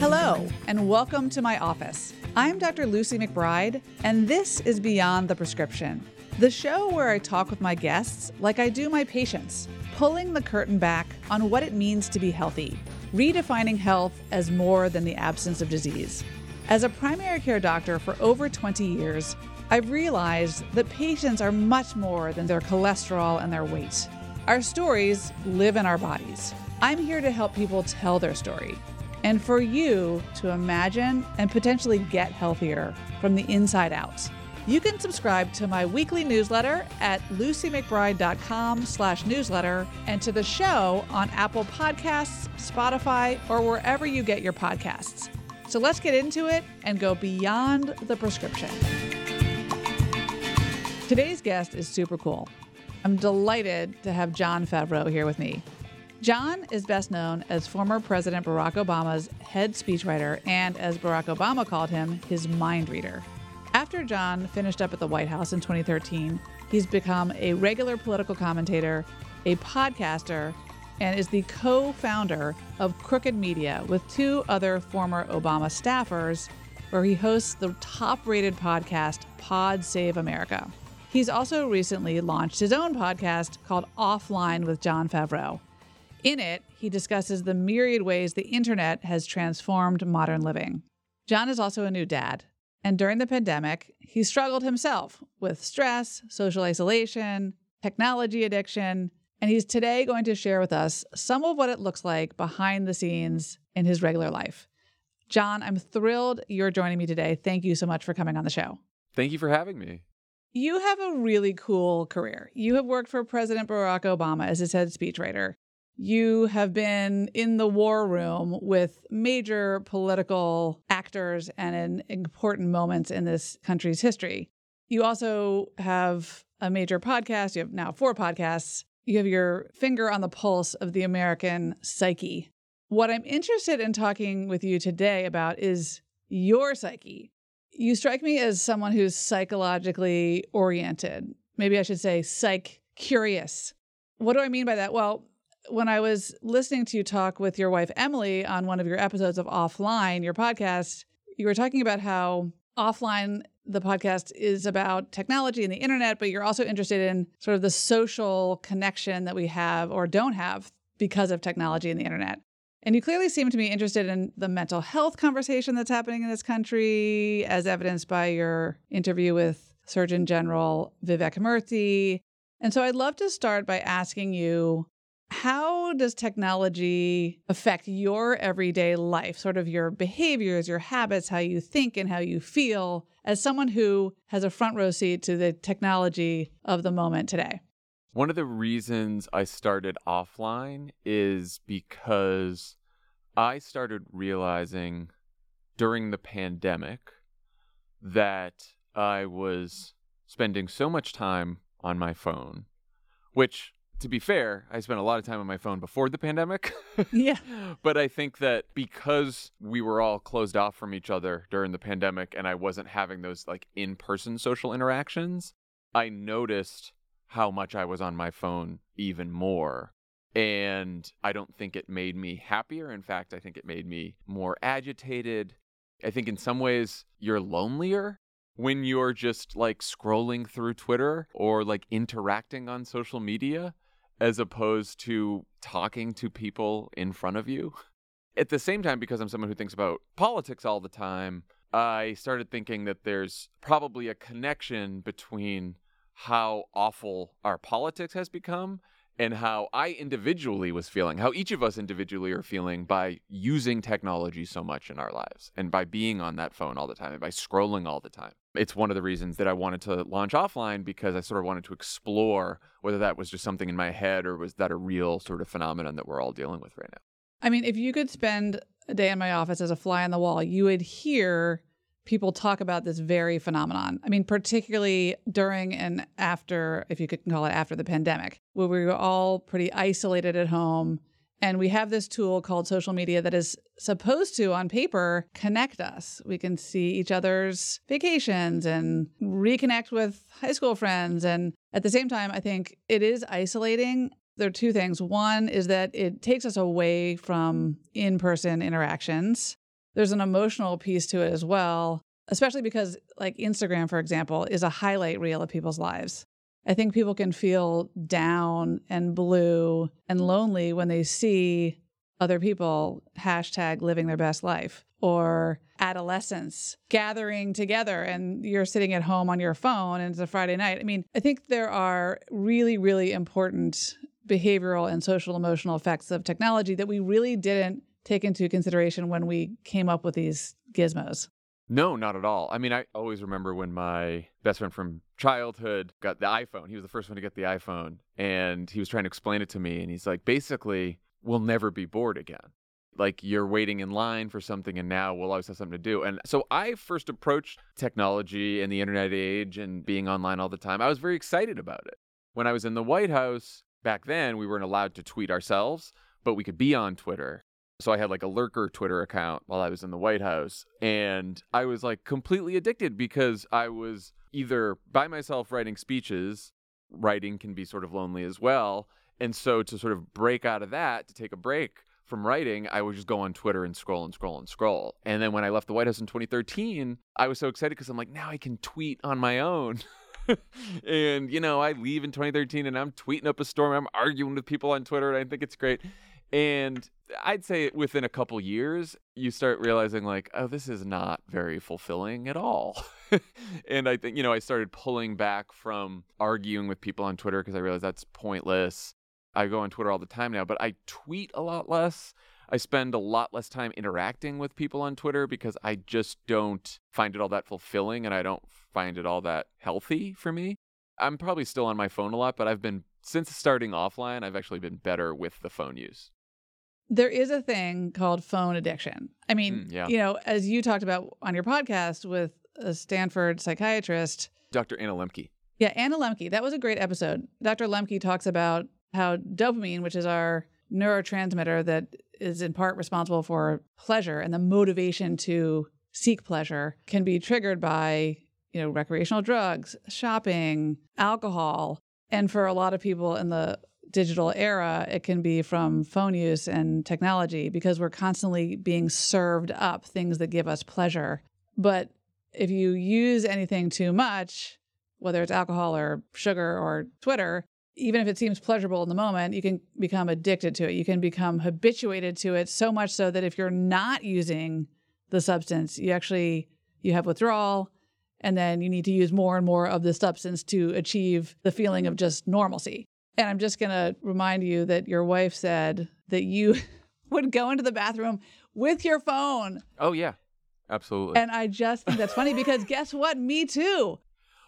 Hello, and welcome to my office. I'm Dr. Lucy McBride, and this is Beyond the Prescription, the show where I talk with my guests like I do my patients, pulling the curtain back on what it means to be healthy, redefining health as more than the absence of disease. As a primary care doctor for over 20 years, I've realized that patients are much more than their cholesterol and their weight. Our stories live in our bodies. I'm here to help people tell their story and for you to imagine and potentially get healthier from the inside out. You can subscribe to my weekly newsletter at lucymcbride.com/newsletter and to the show on Apple Podcasts, Spotify, or wherever you get your podcasts. So let's get into it and go beyond the prescription. Today's guest is super cool. I'm delighted to have Jon Favreau here with me. Jon is best known as former President Barack Obama's head speechwriter and, as Barack Obama called him, his mind reader. After Jon finished up at the White House in 2013, he's become a regular political commentator, a podcaster, and is the co-founder of Crooked Media with two other former Obama staffers, where he hosts the top-rated podcast, Pod Save America. He's also recently launched his own podcast called Offline with Jon Favreau. In it, he discusses the myriad ways the internet has transformed modern living. Jon is also a new dad, and during the pandemic, he struggled himself with stress, social isolation, technology addiction, and he's today going to share with us some of what it looks like behind the scenes in his regular life. Jon, I'm thrilled you're joining me today. Thank you so much for coming on the show. Thank you for having me. You have a really cool career. You have worked for President Barack Obama as his head speechwriter. You have been in the war room with major political actors and in important moments in this country's history. You also have a major podcast. You have now 4 podcasts. You have your finger on the pulse of the American psyche. What I'm interested in talking with you today about is your psyche. You strike me as someone who's psychologically oriented. Maybe I should say psych-curious. What do I mean by that? Well, when I was listening to you talk with your wife, Emily, on one of your episodes of Offline, your podcast, you were talking about how Offline, the podcast, is about technology and the internet, but you're also interested in sort of the social connection that we have or don't have because of technology and the internet. And you clearly seem to be interested in the mental health conversation that's happening in this country, as evidenced by your interview with Surgeon General Vivek Murthy. And so I'd love to start by asking you, how does technology affect your everyday life, sort of your behaviors, your habits, how you think and how you feel as someone who has a front row seat to the technology of the moment today? One of the reasons I started Offline is because I started realizing during the pandemic that I was spending so much time on my phone, which, to be fair, I spent a lot of time on my phone before the pandemic. Yeah. But I think that because we were all closed off from each other during the pandemic and I wasn't having those like in-person social interactions, I noticed how much I was on my phone even more. And I don't think it made me happier. In fact, I think it made me more agitated. I think in some ways you're lonelier when you're just like scrolling through Twitter or like interacting on social media, as opposed to talking to people in front of you. At the same time, because I'm someone who thinks about politics all the time, I started thinking that there's probably a connection between how awful our politics has become and how I individually was feeling, how each of us individually are feeling by using technology so much in our lives and by being on that phone all the time and by scrolling all the time. It's one of the reasons that I wanted to launch Offline, because I sort of wanted to explore whether that was just something in my head or was that a real sort of phenomenon that we're all dealing with right now. I mean, if you could spend a day in my office as a fly on the wall, you would hear people talk about this very phenomenon. I mean, particularly during and after, if you could call it after the pandemic, where we were all pretty isolated at home. And we have this tool called social media that is supposed to, on paper, connect us. We can see each other's vacations and reconnect with high school friends. And at the same time, I think it is isolating. There are two things. One is that it takes us away from in-person interactions. there's an emotional piece to it as well, especially because like Instagram, for example, is a highlight reel of people's lives. I think people can feel down and blue and lonely when they see other people hashtag living their best life, or adolescents gathering together and you're sitting at home on your phone and it's a Friday night. I mean, I think there are really, really important behavioral and social emotional effects of technology that we really didn't take into consideration when we came up with these gizmos. No, not at all. I mean, I always remember when my best friend from childhood got the iPhone. He was the first one to get the iPhone, and he was trying to explain it to me. And he's like, basically, we'll never be bored again. Like, you're waiting in line for something, and now we'll always have something to do. And so I first approached technology and the internet age and being online all the time. I was very excited about it. When I was in the White House, back then, we weren't allowed to tweet ourselves, but we could be on Twitter. So I had like a lurker Twitter account while I was in the White House. And I was like completely addicted because I was either by myself writing speeches. Writing can be sort of lonely as well. And so to sort of break out of that, to take a break from writing, I would just go on Twitter and scroll and scroll and scroll. And then when I left the White House in 2013, I was so excited because I'm like, now I can tweet on my own. And, you know, I leave in 2013 and I'm tweeting up a storm. I'm arguing with people on Twitter and I think it's great. And I'd say within a couple years, you start realizing like, oh, this is not very fulfilling at all. And I think, you know, I started pulling back from arguing with people on Twitter because I realized that's pointless. I go on Twitter all the time now, but I tweet a lot less. I spend a lot less time interacting with people on Twitter because I just don't find it all that fulfilling and I don't find it all that healthy for me. I'm probably still on my phone a lot, but I've been, since starting offline, I've actually been better with the phone use. There is a thing called phone addiction. I mean, you know, as you talked about on your podcast with a Stanford psychiatrist, Dr. Anna Lembke. Yeah, Anna Lembke. That was a great episode. Dr. Lembke talks about how dopamine, which is our neurotransmitter that is in part responsible for pleasure and the motivation to seek pleasure, can be triggered by, you know, recreational drugs, shopping, alcohol. And for a lot of people in the digital era, it can be from phone use and technology because we're constantly being served up things that give us pleasure. But if you use anything too much, whether it's alcohol or sugar or Twitter, even if it seems pleasurable in the moment, you can become addicted to it. You can become habituated to it so much so that if you're not using the substance, you have withdrawal, and then you need to use more and more of the substance to achieve the feeling of just normalcy. And I'm just going to remind you that your wife said that you would go into the bathroom with your phone. Oh, yeah, absolutely. And I just think that's funny because guess what? Me too.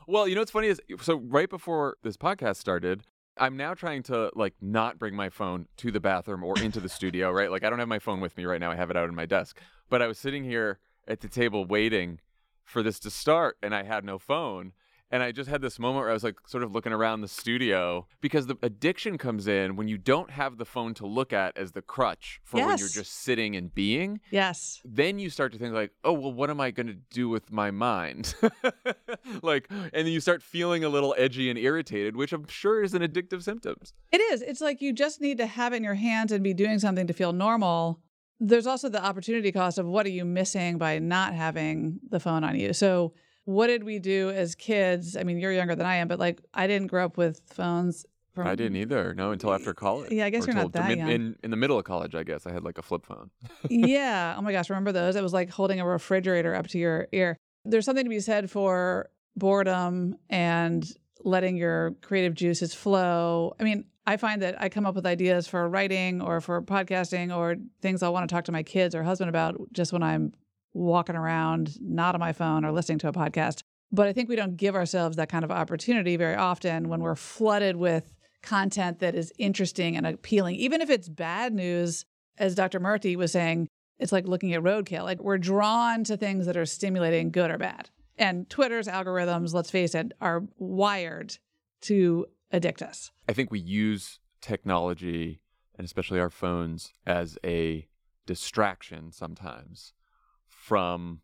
Well, you know what's funny is, so right before this podcast started, I'm now trying to like not bring my phone to the bathroom or into the studio, right? Like I don't have my phone with me right now. I have it out on my desk. But I was sitting here at the table waiting for this to start and I had no phone. And I just had this moment where I was like sort of looking around the studio because the addiction comes in when you don't have the phone to look at as the crutch for when you're just sitting and being. Yes. Then you start to think like, oh, well, what am I going to do with my mind? And then you start feeling a little edgy and irritated, which I'm sure is an addictive symptom. It is. It's like you just need to have it in your hands and be doing something to feel normal. There's also the opportunity cost of what are you missing by not having the phone on you. So what did we do as kids? I mean, you're younger than I am, but like I didn't grow up with phones. I didn't either. No, until after college. Yeah, I guess you're not that young. In the middle of college, I guess I had like a flip phone. Yeah. Oh my gosh. Remember those? It was like holding a refrigerator up to your ear. There's something to be said for boredom and letting your creative juices flow. I mean, I find that I come up with ideas for writing or for podcasting or things I want to talk to my kids or husband about just when I'm walking around, not on my phone or listening to a podcast. But I think we don't give ourselves that kind of opportunity very often when we're flooded with content that is interesting and appealing. Even if it's bad news, as Dr. Murthy was saying, it's like looking at roadkill. Like we're drawn to things that are stimulating, good or bad. And Twitter's algorithms, let's face it, are wired to addict us. I think we use technology and especially our phones as a distraction sometimes from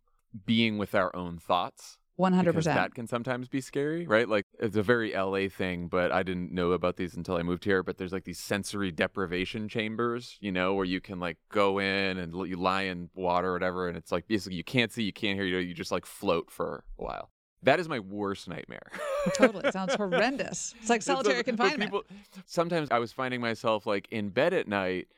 being with our own thoughts 100%. Because that can sometimes be scary, right? Like, it's a very LA thing, but I didn't know about these until I moved here. But there's like these sensory deprivation chambers, you know, where you can like go in and you lie in water or whatever. And it's like, basically, you can't see, you can't hear, you know, you just like float for a while. That is my worst nightmare. Totally. It sounds horrendous. It's like solitary confinement. Sometimes I was finding myself like in bed at night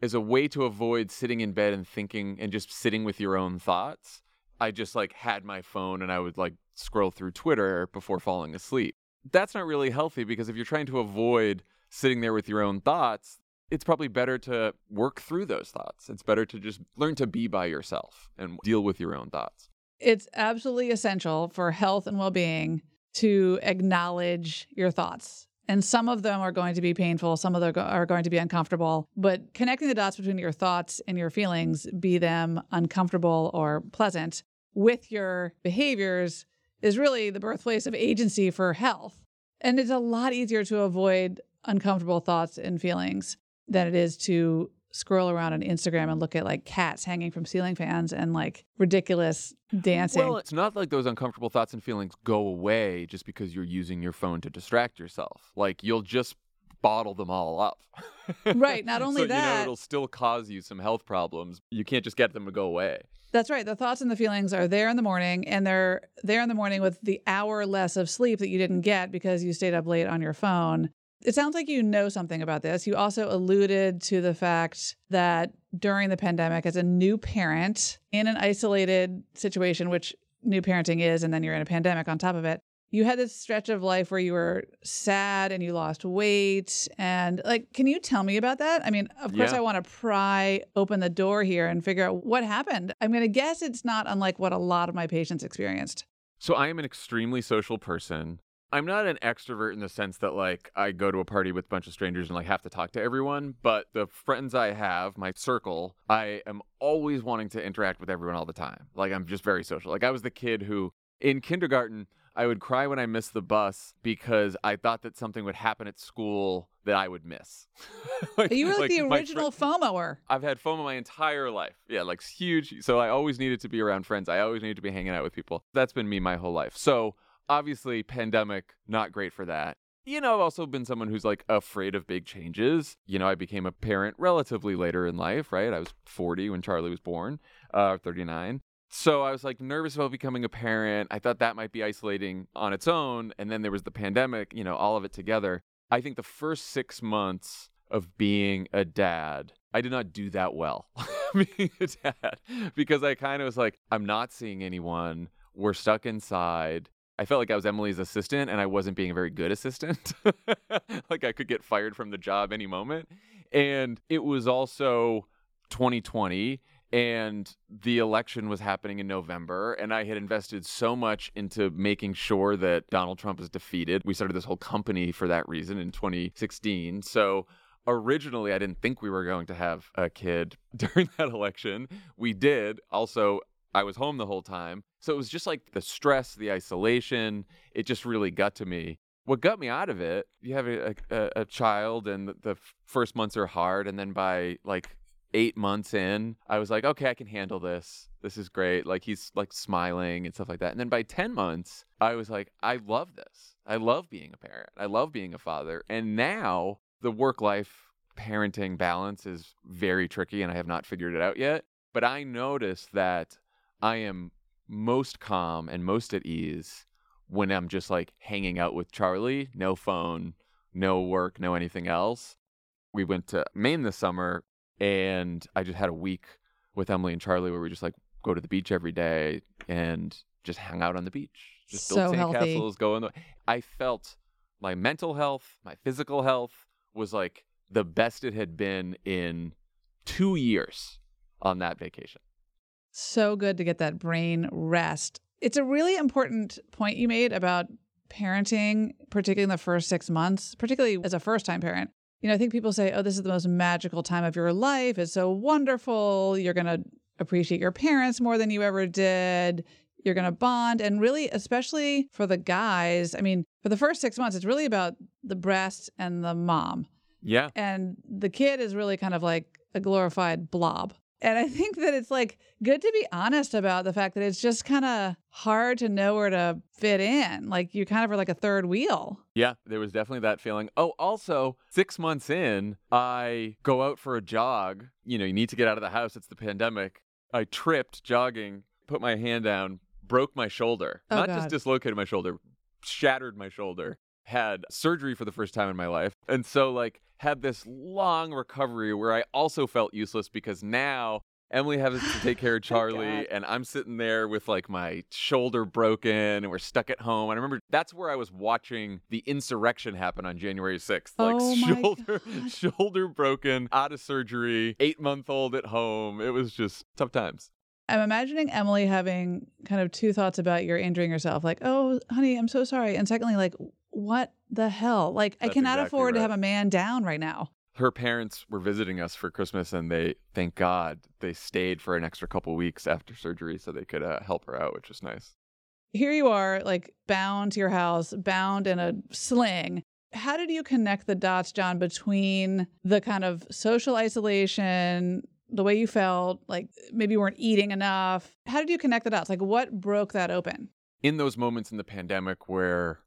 as a way to avoid sitting in bed and thinking and just sitting with your own thoughts. I just like had my phone and I would like scroll through Twitter before falling asleep. That's not really healthy, because if you're trying to avoid sitting there with your own thoughts, it's probably better to work through those thoughts. It's better to just learn to be by yourself and deal with your own thoughts. It's absolutely essential for health and well-being to acknowledge your thoughts. And some of them are going to be painful. Some of them are going to be uncomfortable. But connecting the dots between your thoughts and your feelings, be them uncomfortable or pleasant, with your behaviors is really the birthplace of agency for health. And it's a lot easier to avoid uncomfortable thoughts and feelings than it is to scroll around on Instagram and look at like cats hanging from ceiling fans and like ridiculous dancing. Well, it's not like those uncomfortable thoughts and feelings go away just because you're using your phone to distract yourself. Like, you'll just bottle them all up. Right. Not only so, that, you know, it'll still cause you some health problems. You can't just get them to go away. That's right. The thoughts and the feelings are there in the morning, and they're there in the morning with the hour less of sleep that you didn't get because you stayed up late on your phone. It sounds like you know something about this. You also alluded to the fact that during the pandemic, as a new parent in an isolated situation, which new parenting is, and then you're in a pandemic on top of it, you had this stretch of life where you were sad and you lost weight. And like, can you tell me about that? I mean, of course, I want to pry open the door here and figure out what happened. I'm going to guess it's not unlike what a lot of my patients experienced. So I am an extremely social person. I'm not an extrovert in the sense that, like, I go to a party with a bunch of strangers and, like, have to talk to everyone. But the friends I have, my circle, I am always wanting to interact with everyone all the time. Like, I'm just very social. Like, I was the kid who, in kindergarten, I would cry when I missed the bus because I thought that something would happen at school that I would miss. Like, you were like the original FOMOer. I've had FOMO my entire life. Yeah, like, huge. So I always needed to be around friends. I always needed to be hanging out with people. That's been me my whole life. So obviously, pandemic, not great for that. You know, I've also been someone who's like afraid of big changes. You know, I became a parent relatively later in life, right? I was 40 when Charlie was born, 39. So I was like nervous about becoming a parent. I thought that might be isolating on its own. And then there was the pandemic, you know, all of it together. I think the first 6 months of being a dad, I did not do that well being a dad, because I kind of was like, I'm not seeing anyone. We're stuck inside. I felt like I was Emily's assistant, and I wasn't being a very good assistant. Like, I could get fired from the job any moment. And it was also 2020, and the election was happening in November, and I had invested so much into making sure that Donald Trump was defeated. We started this whole company for that reason in 2016. So originally, I didn't think we were going to have a kid during that election. We did. Also, I was home the whole time. So it was just like the stress, the isolation. It just really got to me. What got me out of it, you have a child, and the first months are hard. And then by like 8 months in, I was like, okay, I can handle this. This is great. Like, he's like smiling and stuff like that. And then by 10 months, I was like, I love this. I love being a parent. I love being a father. And now the work-life parenting balance is very tricky, and I have not figured it out yet. But I noticed that I am most calm and most at ease when I'm just like hanging out with Charlie, no phone, no work, no anything else. We went to Maine this summer, and I just had a week with Emily and Charlie where we just like go to the beach every day and just hang out on the beach. Just build sandcastles, go in the... I felt my mental health, my physical health was like the best it had been in 2 years on that vacation. So good to get that brain rest. It's a really important point you made about parenting, particularly in the first 6 months, particularly as a first-time parent. You know, I think people say, oh, this is the most magical time of your life. It's so wonderful. You're going to appreciate your parents more than you ever did. You're going to bond. And really, especially for the guys, I mean, for the first 6 months, it's really about the breast and the mom. Yeah. And the kid is really kind of like a glorified blob. And I think that it's like good to be honest about the fact that it's just kind of hard to know where to fit in. Like you kind of are like a third wheel. Yeah, there was definitely that feeling. Oh, also 6 months in, I go out for a jog. You know, you need to get out of the house. It's the pandemic. I tripped jogging, put my hand down, broke my shoulder. Oh, not God. Just dislocated my shoulder, shattered my shoulder. Had surgery for the first time in my life. And so like had this long recovery where I also felt useless because now Emily has to take care of Charlie and I'm sitting there with like my shoulder broken and we're stuck at home. And I remember that's where I was watching the insurrection happen on January 6th. Like shoulder broken, out of surgery, 8-month-old at home. It was just tough times. I'm imagining Emily having kind of two thoughts about your injuring yourself. Like, oh, honey, I'm so sorry. And secondly, like, what the hell? Like, that's I cannot exactly afford right. to have a man down right now. Her parents were visiting us for Christmas and they, thank God, they stayed for an extra couple weeks after surgery so they could help her out, which was nice. Here you are, like, bound to your house, bound in a sling. How did you connect the dots, Jon, between the kind of social isolation, the way you felt, like maybe you weren't eating enough? How did you connect the dots? Like, what broke that open? In those moments in the pandemic where,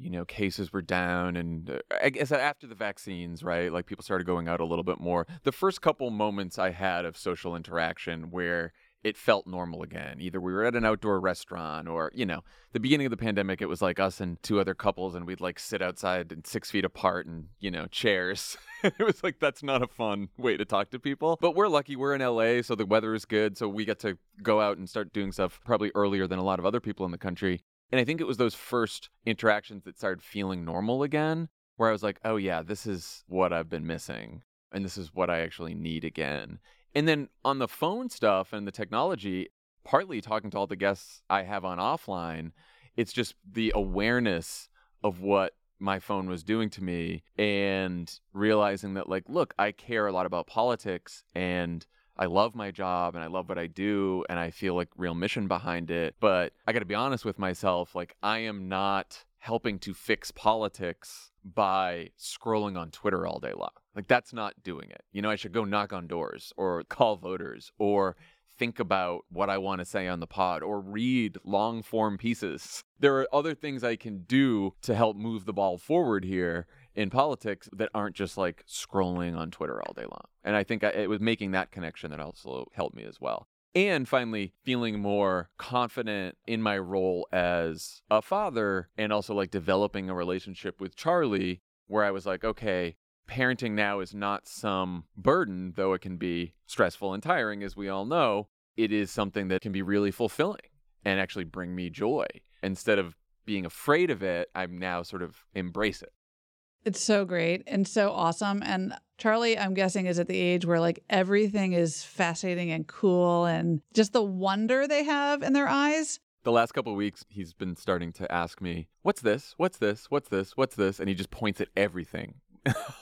you know, cases were down and I guess after the vaccines, right? Like people started going out a little bit more. The first couple moments I had of social interaction where it felt normal again. Either we were at an outdoor restaurant or, you know, the beginning of the pandemic, it was like us and two other couples and we'd like sit outside and 6 feet apart and, you know, chairs. It was like, that's not a fun way to talk to people. But we're lucky we're in LA, so the weather is good. So we got to go out and start doing stuff probably earlier than a lot of other people in the country. And I think it was those first interactions that started feeling normal again, where I was like, oh, yeah, this is what I've been missing. And this is what I actually need again. And then on the phone stuff and the technology, partly talking to all the guests I have on Offline, it's just the awareness of what my phone was doing to me and realizing that, like, look, I care a lot about politics and I love my job and I love what I do and I feel like real mission behind it. But I got to be honest with myself, like I am not helping to fix politics by scrolling on Twitter all day long. Like that's not doing it. You know, I should go knock on doors or call voters or think about what I want to say on the pod or read long form pieces. There are other things I can do to help move the ball forward here in politics that aren't just like scrolling on Twitter all day long. And I think it was making that connection that also helped me as well. And finally, feeling more confident in my role as a father and also like developing a relationship with Charlie where I was like, okay, parenting now is not some burden, though it can be stressful and tiring, as we all know. It is something that can be really fulfilling and actually bring me joy. Instead of being afraid of it, I'm now sort of embrace it. It's so great and so awesome. And Charlie, I'm guessing, is at the age where like everything is fascinating and cool and just the wonder they have in their eyes. The last couple of weeks, he's been starting to ask me, what's this? What's this? What's this? What's this? And he just points at everything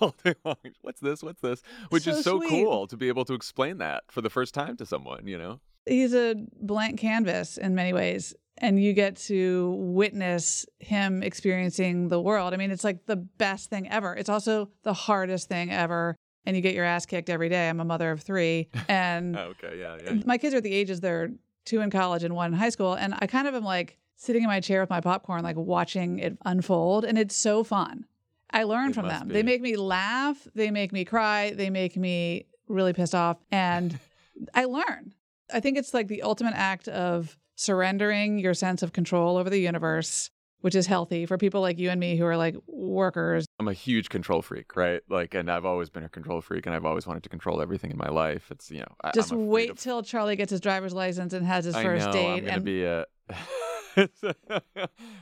all day long. What's this? What's this? Which is so cool to be able to explain that for the first time to someone, you know? He's a blank canvas in many ways. And you get to witness him experiencing the world. I mean, it's like the best thing ever. It's also the hardest thing ever. And you get your ass kicked every day. I'm a mother of three. And my kids are at the ages, they're two in college and one in high school. And I kind of am like sitting in my chair with my popcorn, like watching it unfold. And it's so fun. I learn from them. They make me laugh. They make me cry. They make me really pissed off. And I learn. I think it's like the ultimate act of surrendering your sense of control over the universe, which is healthy for people like you and me who are like workers. I'm a huge control freak, right? Like, and I've always been a control freak and I've always wanted to control everything in my life. It's, you know, just wait till Charlie gets his driver's license and has his first date.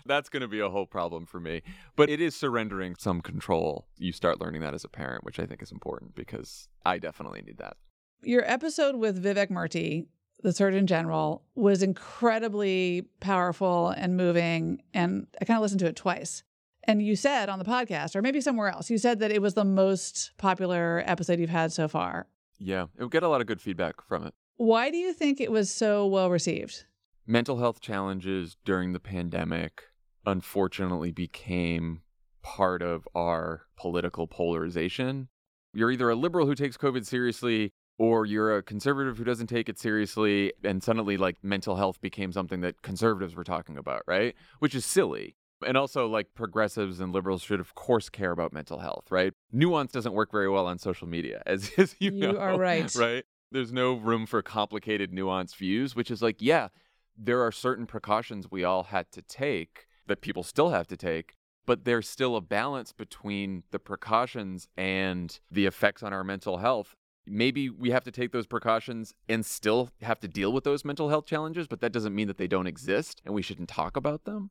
That's going to be a whole problem for me. But it is surrendering some control. You start learning that as a parent, which I think is important because I definitely need that. Your episode with Vivek Murthy, the Surgeon General, was incredibly powerful and moving. And I kind of listened to it twice. And you said on the podcast, or maybe somewhere else, you said that it was the most popular episode you've had so far. Yeah, it would get a lot of good feedback from it. Why do you think it was so well received? Mental health challenges during the pandemic unfortunately became part of our political polarization. You're either a liberal who takes COVID seriously or you're a conservative who doesn't take it seriously, and suddenly like mental health became something that conservatives were talking about, right? Which is silly. And also, like, progressives and liberals should, of course, care about mental health, right? Nuance doesn't work very well on social media, as you know. You are right. Right? There's no room for complicated, nuanced views, which is like, yeah, there are certain precautions we all had to take that people still have to take, but there's still a balance between the precautions and the effects on our mental health. Maybe we have to take those precautions and still have to deal with those mental health challenges, but that doesn't mean that they don't exist and we shouldn't talk about them.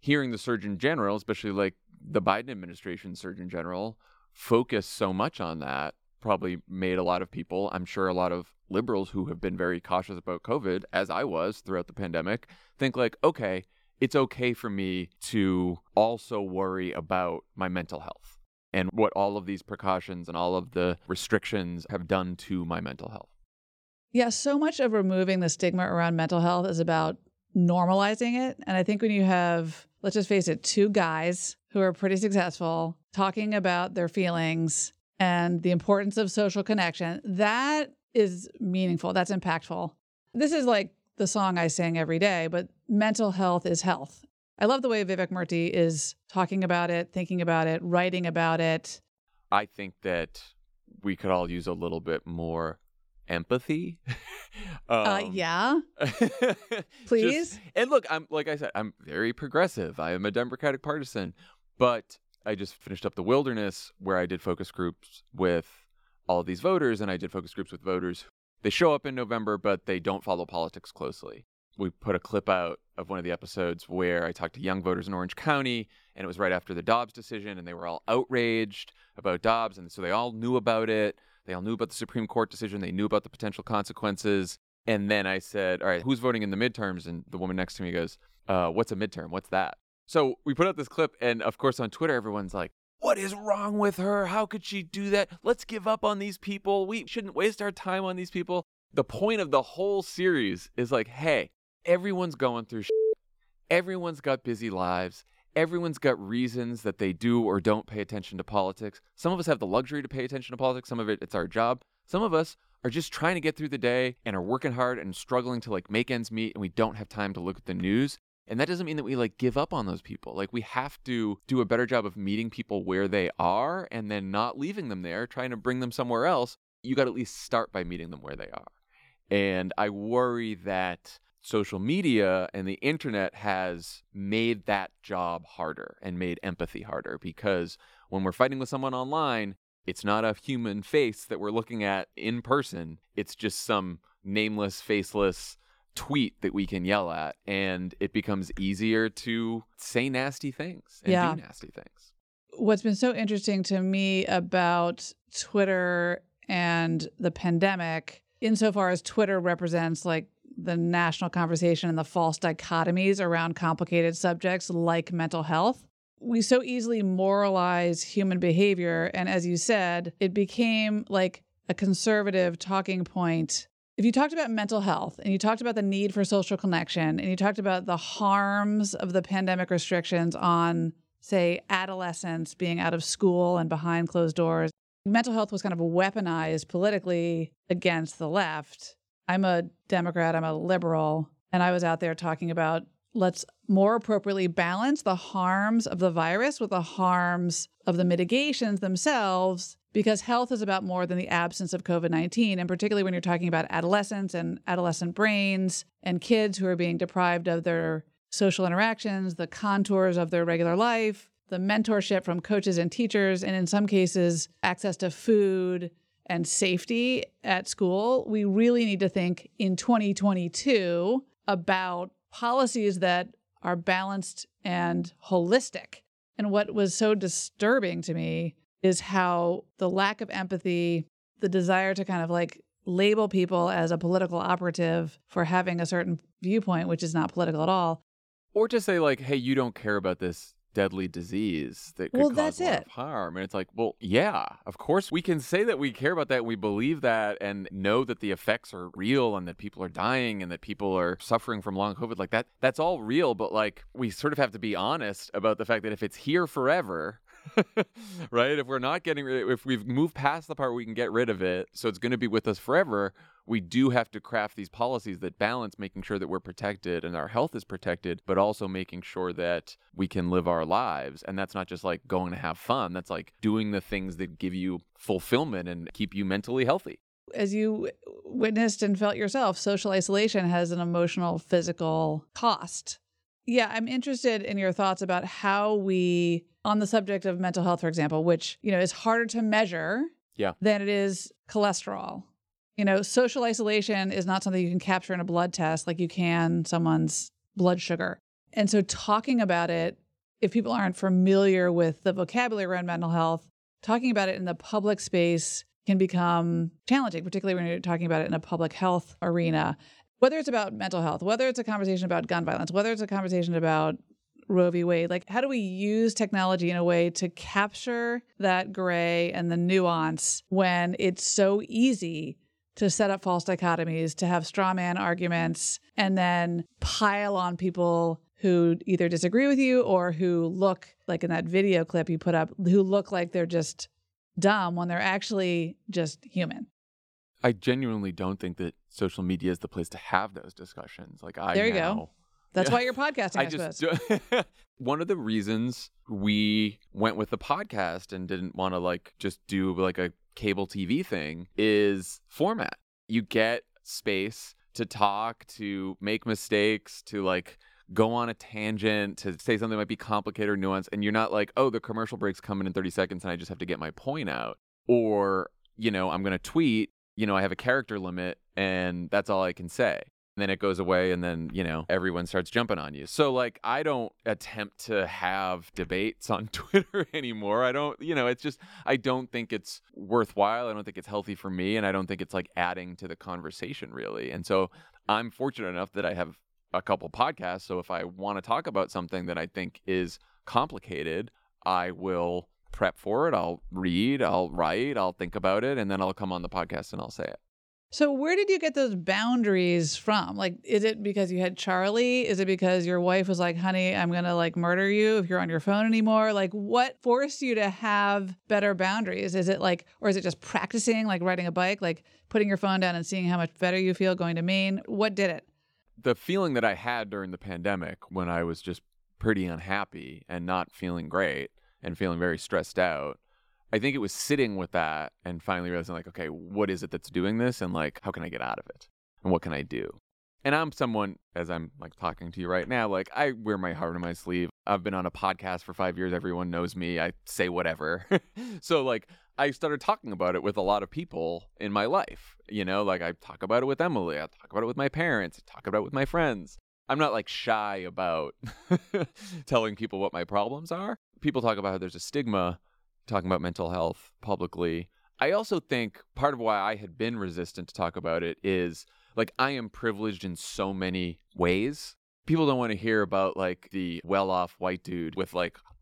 Hearing the Surgeon General, especially like the Biden administration Surgeon General, focus so much on that probably made a lot of people, I'm sure a lot of liberals who have been very cautious about COVID, as I was throughout the pandemic, think like, okay, it's okay for me to also worry about my mental health and what all of these precautions and all of the restrictions have done to my mental health. Yeah, so much of removing the stigma around mental health is about normalizing it. And I think when you have, let's just face it, two guys who are pretty successful talking about their feelings and the importance of social connection, that is meaningful. That's impactful. This is like the song I sing every day, but mental health is health. I love the way Vivek Murthy is talking about it, thinking about it, writing about it. I think that we could all use a little bit more empathy. Yeah. Please. And look, I'm, like I said, I'm very progressive. I am a Democratic partisan, but I just finished up The Wilderness, where I did focus groups with all these voters, and I did focus groups with voters. They show up in November, but they don't follow politics closely. We put a clip out of one of the episodes where I talked to young voters in Orange County, and it was right after the Dobbs decision, and they were all outraged about Dobbs, and so they all knew about it. They all knew about the Supreme Court decision. They knew about the potential consequences. And then I said, all right, who's voting in the midterms? And the woman next to me goes, what's a midterm? What's that? So we put out this clip, and of course on Twitter, everyone's like, what is wrong with her? How could she do that? Let's give up on these people. We shouldn't waste our time on these people. The point of the whole series is like, hey, everyone's going through shit. Everyone's got busy lives. Everyone's got reasons that they do or don't pay attention to politics. Some of us have the luxury to pay attention to politics. Some of it's our job. Some of us are just trying to get through the day and are working hard and struggling to like make ends meet, and we don't have time to look at the news. And that doesn't mean that we like give up on those people. Like, we have to do a better job of meeting people where they are and then not leaving them there, trying to bring them somewhere else. You got to at least start by meeting them where they are. And I worry that social media and the internet has made that job harder and made empathy harder, because when we're fighting with someone online, it's not a human face that we're looking at in person. It's just some nameless, faceless tweet that we can yell at, and it becomes easier to say nasty things and do nasty things. What's been so interesting to me about Twitter and the pandemic, insofar as Twitter represents like the national conversation and the false dichotomies around complicated subjects like mental health, we so easily moralize human behavior. And as you said, it became like a conservative talking point. If you talked about mental health and you talked about the need for social connection and you talked about the harms of the pandemic restrictions on, say, adolescents being out of school and behind closed doors, mental health was kind of weaponized politically against the left. I'm a Democrat, I'm a liberal, and I was out there talking about let's more appropriately balance the harms of the virus with the harms of the mitigations themselves, because health is about more than the absence of COVID-19, and particularly when you're talking about adolescents and adolescent brains and kids who are being deprived of their social interactions, the contours of their regular life, the mentorship from coaches and teachers, and in some cases, access to food and safety at school. We really need to think in 2022 about policies that are balanced and holistic. And what was so disturbing to me is how the lack of empathy, the desire to kind of like label people as a political operative for having a certain viewpoint, which is not political at all. Or to say like, hey, you don't care about this deadly disease that could cause a lot of harm. And it's like, well, yeah, of course we can say that we care about that. We believe that and know that the effects are real and that people are dying and that people are suffering from long COVID. Like that's all real. But like, we sort of have to be honest about the fact that if it's here forever right? If we're not getting rid of it, if we've moved past the part where we can get rid of it, so it's going to be with us forever, we do have to craft these policies that balance making sure that we're protected and our health is protected, but also making sure that we can live our lives. And that's not just like going to have fun. That's like doing the things that give you fulfillment and keep you mentally healthy. As you witnessed and felt yourself, social isolation has an emotional, physical cost. Yeah, I'm interested in your thoughts about how we, on the subject of mental health, for example, which, you know, is harder to measure than it is cholesterol. You know, social isolation is not something you can capture in a blood test like you can someone's blood sugar. And so talking about it, if people aren't familiar with the vocabulary around mental health, talking about it in the public space can become challenging, particularly when you're talking about it in a public health arena. Whether it's about mental health, whether it's a conversation about gun violence, whether it's a conversation about Roe v. Wade, like how do we use technology in a way to capture that gray and the nuance when it's so easy to set up false dichotomies, to have straw man arguments, and then pile on people who either disagree with you or who look, like in that video clip you put up, who look like they're just dumb when they're actually just human. I genuinely don't think that social media is the place to have those discussions. Like There you go. That's why you're podcasting, I suppose. One of the reasons we went with the podcast and didn't want to just do a cable TV thing is format. You get space to talk, to make mistakes, to go on a tangent, to say something that might be complicated or nuanced, and you're not the commercial break's coming in 30 seconds and I just have to get my point out. Or, I'm going to tweet, I have a character limit and that's all I can say. And then it goes away and then, everyone starts jumping on you. So I don't attempt to have debates on Twitter anymore. I don't, it's just, I don't think it's worthwhile. I don't think it's healthy for me. And I don't think it's adding to the conversation really. And so I'm fortunate enough that I have a couple podcasts. So if I want to talk about something that I think is complicated, I will prep for it. I'll read, I'll write, I'll think about it. And then I'll come on the podcast and I'll say it. So where did you get those boundaries from? Is it because you had Charlie? Is it because your wife was like, honey, I'm going to murder you if you're on your phone anymore? What forced you to have better boundaries? Is it or is it just practicing, riding a bike, putting your phone down and seeing how much better you feel going to Maine? What did it? The feeling that I had during the pandemic when I was just pretty unhappy and not feeling great and feeling very stressed out, I think it was sitting with that and finally realizing okay, what is it that's doing this? And how can I get out of it? And what can I do? And I'm someone, as I'm talking to you right now, I wear my heart on my sleeve. I've been on a podcast for 5 years. Everyone knows me. I say whatever. So I started talking about it with a lot of people in my life. I talk about it with Emily. I talk about it with my parents. I talk about it with my friends. I'm not shy about telling people what my problems are. People talk about how there's a stigma talking about mental health publicly. I also think part of why I had been resistant to talk about it is I am privileged in so many ways. People don't want to hear about the well-off white dude with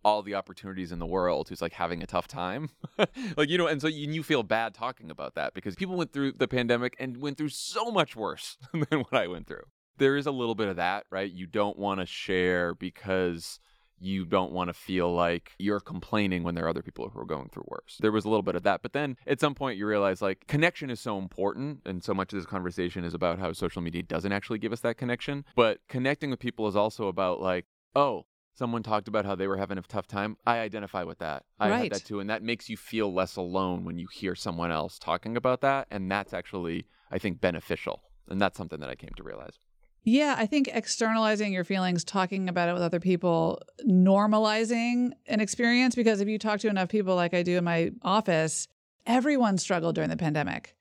all the opportunities in the world who's having a tough time. And so you feel bad talking about that because people went through the pandemic and went through so much worse than what I went through. There is a little bit of that, right? You don't want to share because you don't want to feel like you're complaining when there are other people who are going through worse. There was a little bit of that. But then at some point you realize connection is so important. And so much of this conversation is about how social media doesn't actually give us that connection. But connecting with people is also about someone talked about how they were having a tough time. I identify with that. I had that too. And that makes you feel less alone when you hear someone else talking about that. And that's actually, I think, beneficial. And that's something that I came to realize. Yeah, I think externalizing your feelings, talking about it with other people, normalizing an experience, because if you talk to enough people like I do in my office, everyone struggled during the pandemic.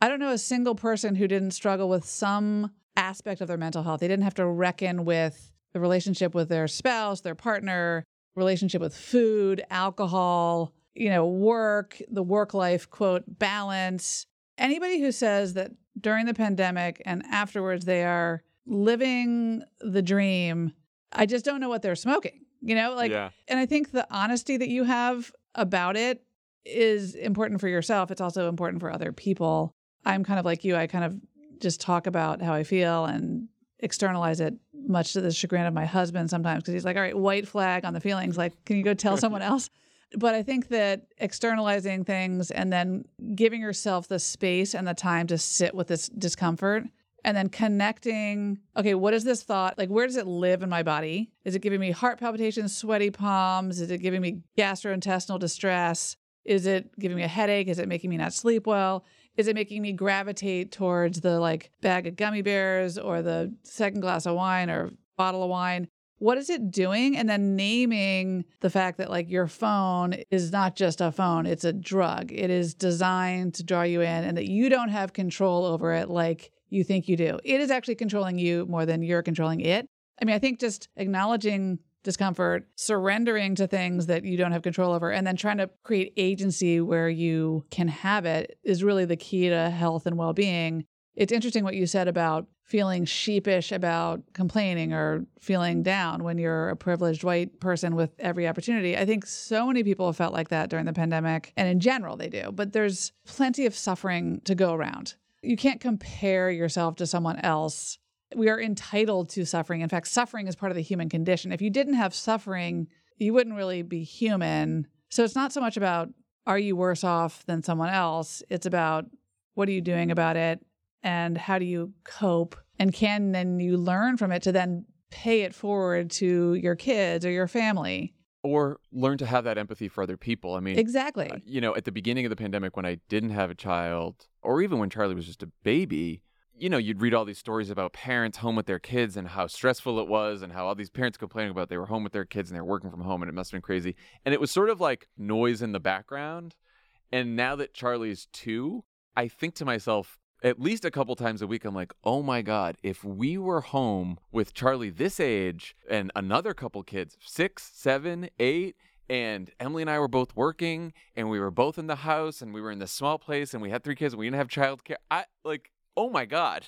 I don't know a single person who didn't struggle with some aspect of their mental health. They didn't have to reckon with the relationship with their spouse, their partner, relationship with food, alcohol, work, the work-life, quote, balance. Anybody who says that during the pandemic and afterwards they are living the dream, I just don't know what they're smoking, And I think the honesty that you have about it is important for yourself. It's also important for other people. I'm kind of like you. I kind of just talk about how I feel and externalize it, much to the chagrin of my husband sometimes, because he's like, all right, white flag on the feelings. Can you go tell someone else? But I think that externalizing things and then giving yourself the space and the time to sit with this discomfort and then connecting, okay, what is this thought? Like, where does it live in my body? Is it giving me heart palpitations, sweaty palms? Is it giving me gastrointestinal distress? Is it giving me a headache? Is it making me not sleep well? Is it making me gravitate towards the like bag of gummy bears or the second glass of wine or bottle of wine? What is it doing? And then naming the fact that like your phone is not just a phone, it's a drug. It is designed to draw you in and that you don't have control over it like you think you do. It is actually controlling you more than you're controlling it. I mean, I think just acknowledging discomfort, surrendering to things that you don't have control over, and then trying to create agency where you can have it is really the key to health and well-being. It's interesting what you said about feeling sheepish about complaining or feeling down when you're a privileged white person with every opportunity. I think so many people have felt like that during the pandemic, and in general they do, but there's plenty of suffering to go around. You can't compare yourself to someone else. We are entitled to suffering. In fact, suffering is part of the human condition. If you didn't have suffering, you wouldn't really be human. So it's not so much about, are you worse off than someone else? It's about, what are you doing about it? And how do you cope? And can then you learn from it to then pay it forward to your kids or your family? Or learn to have that empathy for other people. I mean, exactly. You know, at the beginning of the pandemic when I didn't have a child, or even when Charlie was just a baby, you know, you'd read all these stories about parents home with their kids and how stressful it was and how all these parents complaining about they were home with their kids and they were working from home and it must have been crazy. And it was sort of like noise in the background. And now that Charlie's 2, I think to myself, at least a couple times a week, I'm like, oh my God, if we were home with Charlie this age and another couple kids, 6, 7, 8, and Emily and I were both working and we were both in the house and we were in this small place and we had 3 kids and we didn't have childcare. Oh my God.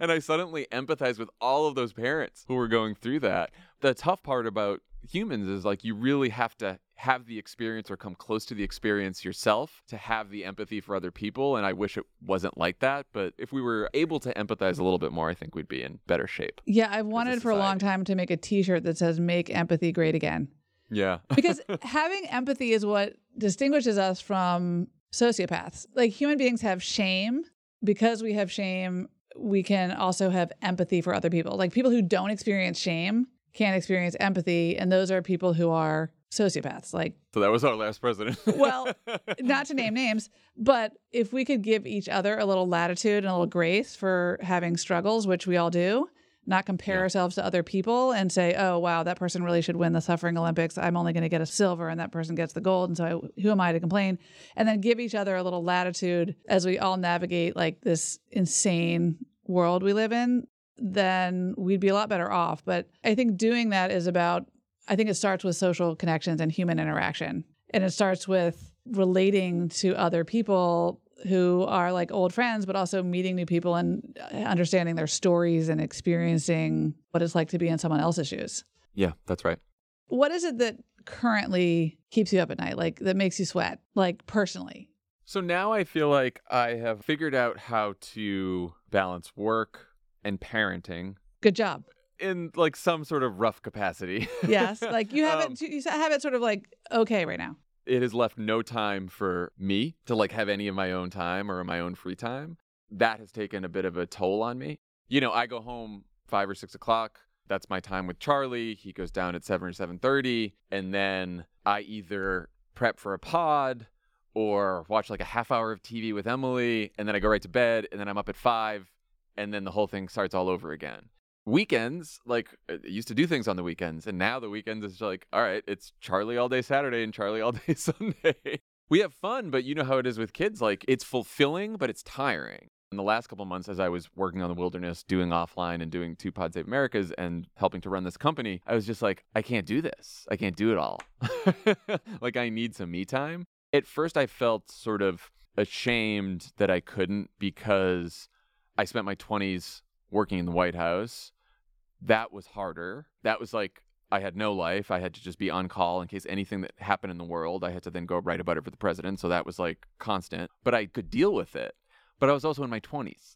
And I suddenly empathize with all of those parents who were going through that. The tough part about humans is like you really have to have the experience or come close to the experience yourself to have the empathy for other people. And I wish it wasn't like that. But if we were able to empathize a little bit more, I think we'd be in better shape. Yeah, I've wanted for a long time to make a t-shirt that says make empathy great again. Yeah. Because having empathy is what distinguishes us from sociopaths. Like human beings have shame. Because we have shame, we can also have empathy for other people. Like people who don't experience shame can't experience empathy. And those are people who are sociopaths. Like, so that was our last president. Well, not to name names, but if we could give each other a little latitude and a little grace for having struggles, which we all do, not compare ourselves to other people and say, oh, wow, that person really should win the suffering Olympics. I'm only going to get a silver and that person gets the gold. And so who am I to complain? And then give each other a little latitude as we all navigate like this insane world we live in, then we'd be a lot better off. But I think doing that is about, I think it starts with social connections and human interaction. And it starts with relating to other people who are like old friends, but also meeting new people and understanding their stories and experiencing what it's like to be in someone else's shoes. Yeah, that's right. What is it that currently keeps you up at night? Like that makes you sweat, like personally? So now I feel like I have figured out how to balance work and parenting. Good job. In like some sort of rough capacity. Yes. Like you have it, you have it sort of like, okay, right now. It has left no time for me to like have any of my own time or my own free time. That has taken a bit of a toll on me. You know, I go home 5 or 6 o'clock. That's my time with Charlie. He goes down at 7 or 7:30. And then I either prep for a pod or watch like a half hour of TV with Emily. And then I go right to bed and then I'm up at 5. And then the whole thing starts all over again. Weekends, like I used to do things on the weekends, and now the weekends is like, all right, it's Charlie all day Saturday and Charlie all day Sunday. We have fun, but you know how it is with kids, like it's fulfilling, but it's tiring. In the last couple of months, as I was working on The Wilderness, doing Offline and doing 2 Pod Save Americas and helping to run this company, I was just like, I can't do this. I can't do it all. Like I need some me time. At first, I felt sort of ashamed that I couldn't because I spent my 20s working in the White House. That was harder. That was like, I had no life. I had to just be on call in case anything that happened in the world, I had to then go write about it for the president. So that was like constant, but I could deal with it. But I was also in my 20s.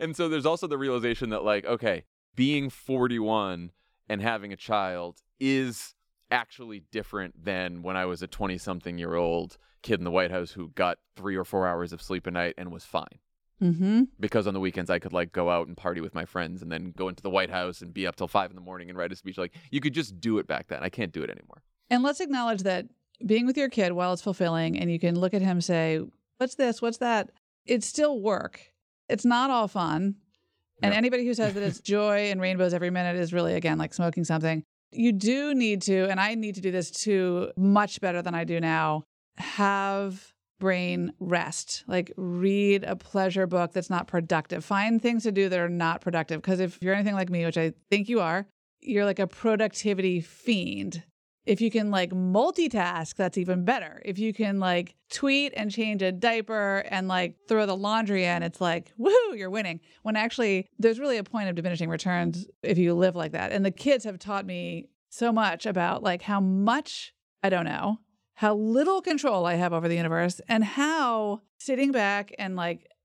And so there's also the realization that like, okay, being 41 and having a child is actually different than when I was a 20-something-year-old kid in the White House who got 3 or 4 hours of sleep a night and was fine. Mm-hmm. Because on the weekends I could go out and party with my friends and then go into the White House and be up till 5 a.m. and write a speech. You could just do it back then. I can't do it anymore. And let's acknowledge that being with your kid, while it's fulfilling and you can look at him and say, what's this? What's that? It's still work. It's not all fun. And anybody who says that it's joy and rainbows every minute is really, again, smoking something. You do need to, and I need to do this too, much better than I do now, have brain rest. Read a pleasure book that's not productive. Find things to do that are not productive. Because if you're anything like me, which I think you are, you're a productivity fiend. If you can multitask, that's even better. If you can tweet and change a diaper and throw the laundry in, it's woohoo, you're winning. When actually there's really a point of diminishing returns if you live like that. And the kids have taught me so much about how much I don't know, how little control I have over the universe, and how sitting back and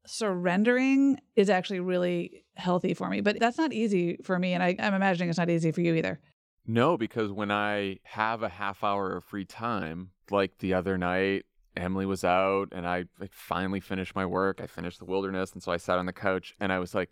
surrendering is actually really healthy for me. But that's not easy for me. And I'm imagining it's not easy for you either. No, because when I have a half hour of free time, the other night, Emily was out and I finally finished my work. I finished The Wilderness. And so I sat on the couch and I was I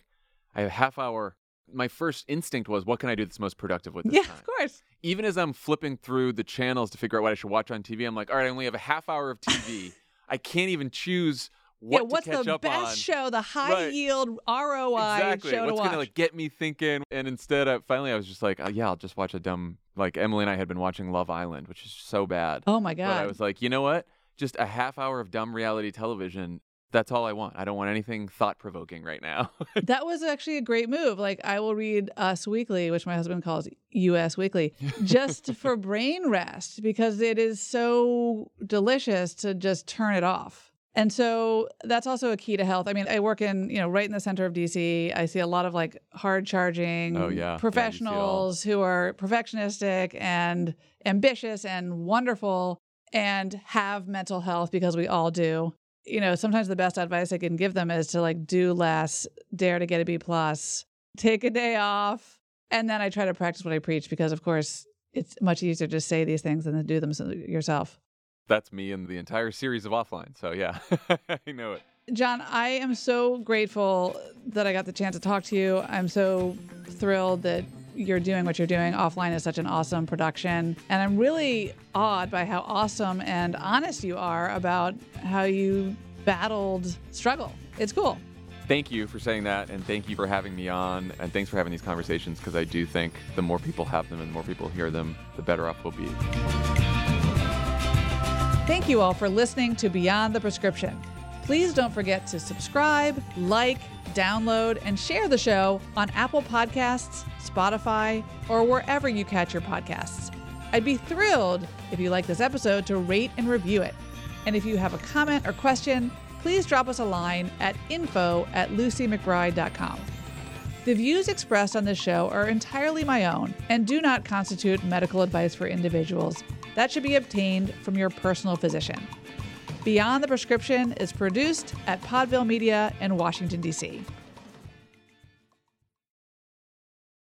have a half hour. My first instinct was, what can I do that's most productive with this time? Yeah, of course. Even as I'm flipping through the channels to figure out what I should watch on TV, I'm all right, I only have a half hour of TV. I can't even choose what's the best on. Show, the high yield ROI show to watch. What's going to get me thinking? And instead, I was just I'll just watch a dumb, Emily and I had been watching Love Island, which is so bad. Oh my God. But I was you know what? Just a half hour of dumb reality television. That's all I want. I don't want anything thought provoking right now. That was actually a great move. I will read Us Weekly, which my husband calls US Weekly, just for brain rest, because it is so delicious to just turn it off. And so that's also a key to health. I mean, I work in, right in the center of DC. I see a lot of hard charging professionals who are perfectionistic and ambitious and wonderful and have mental health, because we all do. Sometimes the best advice I can give them is to do less, dare to get a B+, take a day off. And then I try to practice what I preach, because of course it's much easier to say these things than to do them yourself. That's me and the entire series of Offline. So yeah, I know it. Jon, I am so grateful that I got the chance to talk to you. I'm so thrilled that you're doing what you're doing. Offline is such an awesome production. And I'm really awed by how awesome and honest you are about how you battled struggle. It's cool. Thank you for saying that. And thank you for having me on. And thanks for having these conversations, because I do think the more people have them and the more people hear them, the better off we'll be. Thank you all for listening to Beyond the Prescription. Please don't forget to subscribe, download, and share the show on Apple Podcasts, Spotify, or wherever you catch your podcasts. I'd be thrilled if you like this episode to rate and review it. And if you have a comment or question, please drop us a line at info@lucymcbride.com. The views expressed on this show are entirely my own and do not constitute medical advice for individuals. That should be obtained from your personal physician. Beyond the Prescription is produced at Podville Media in Washington, D.C.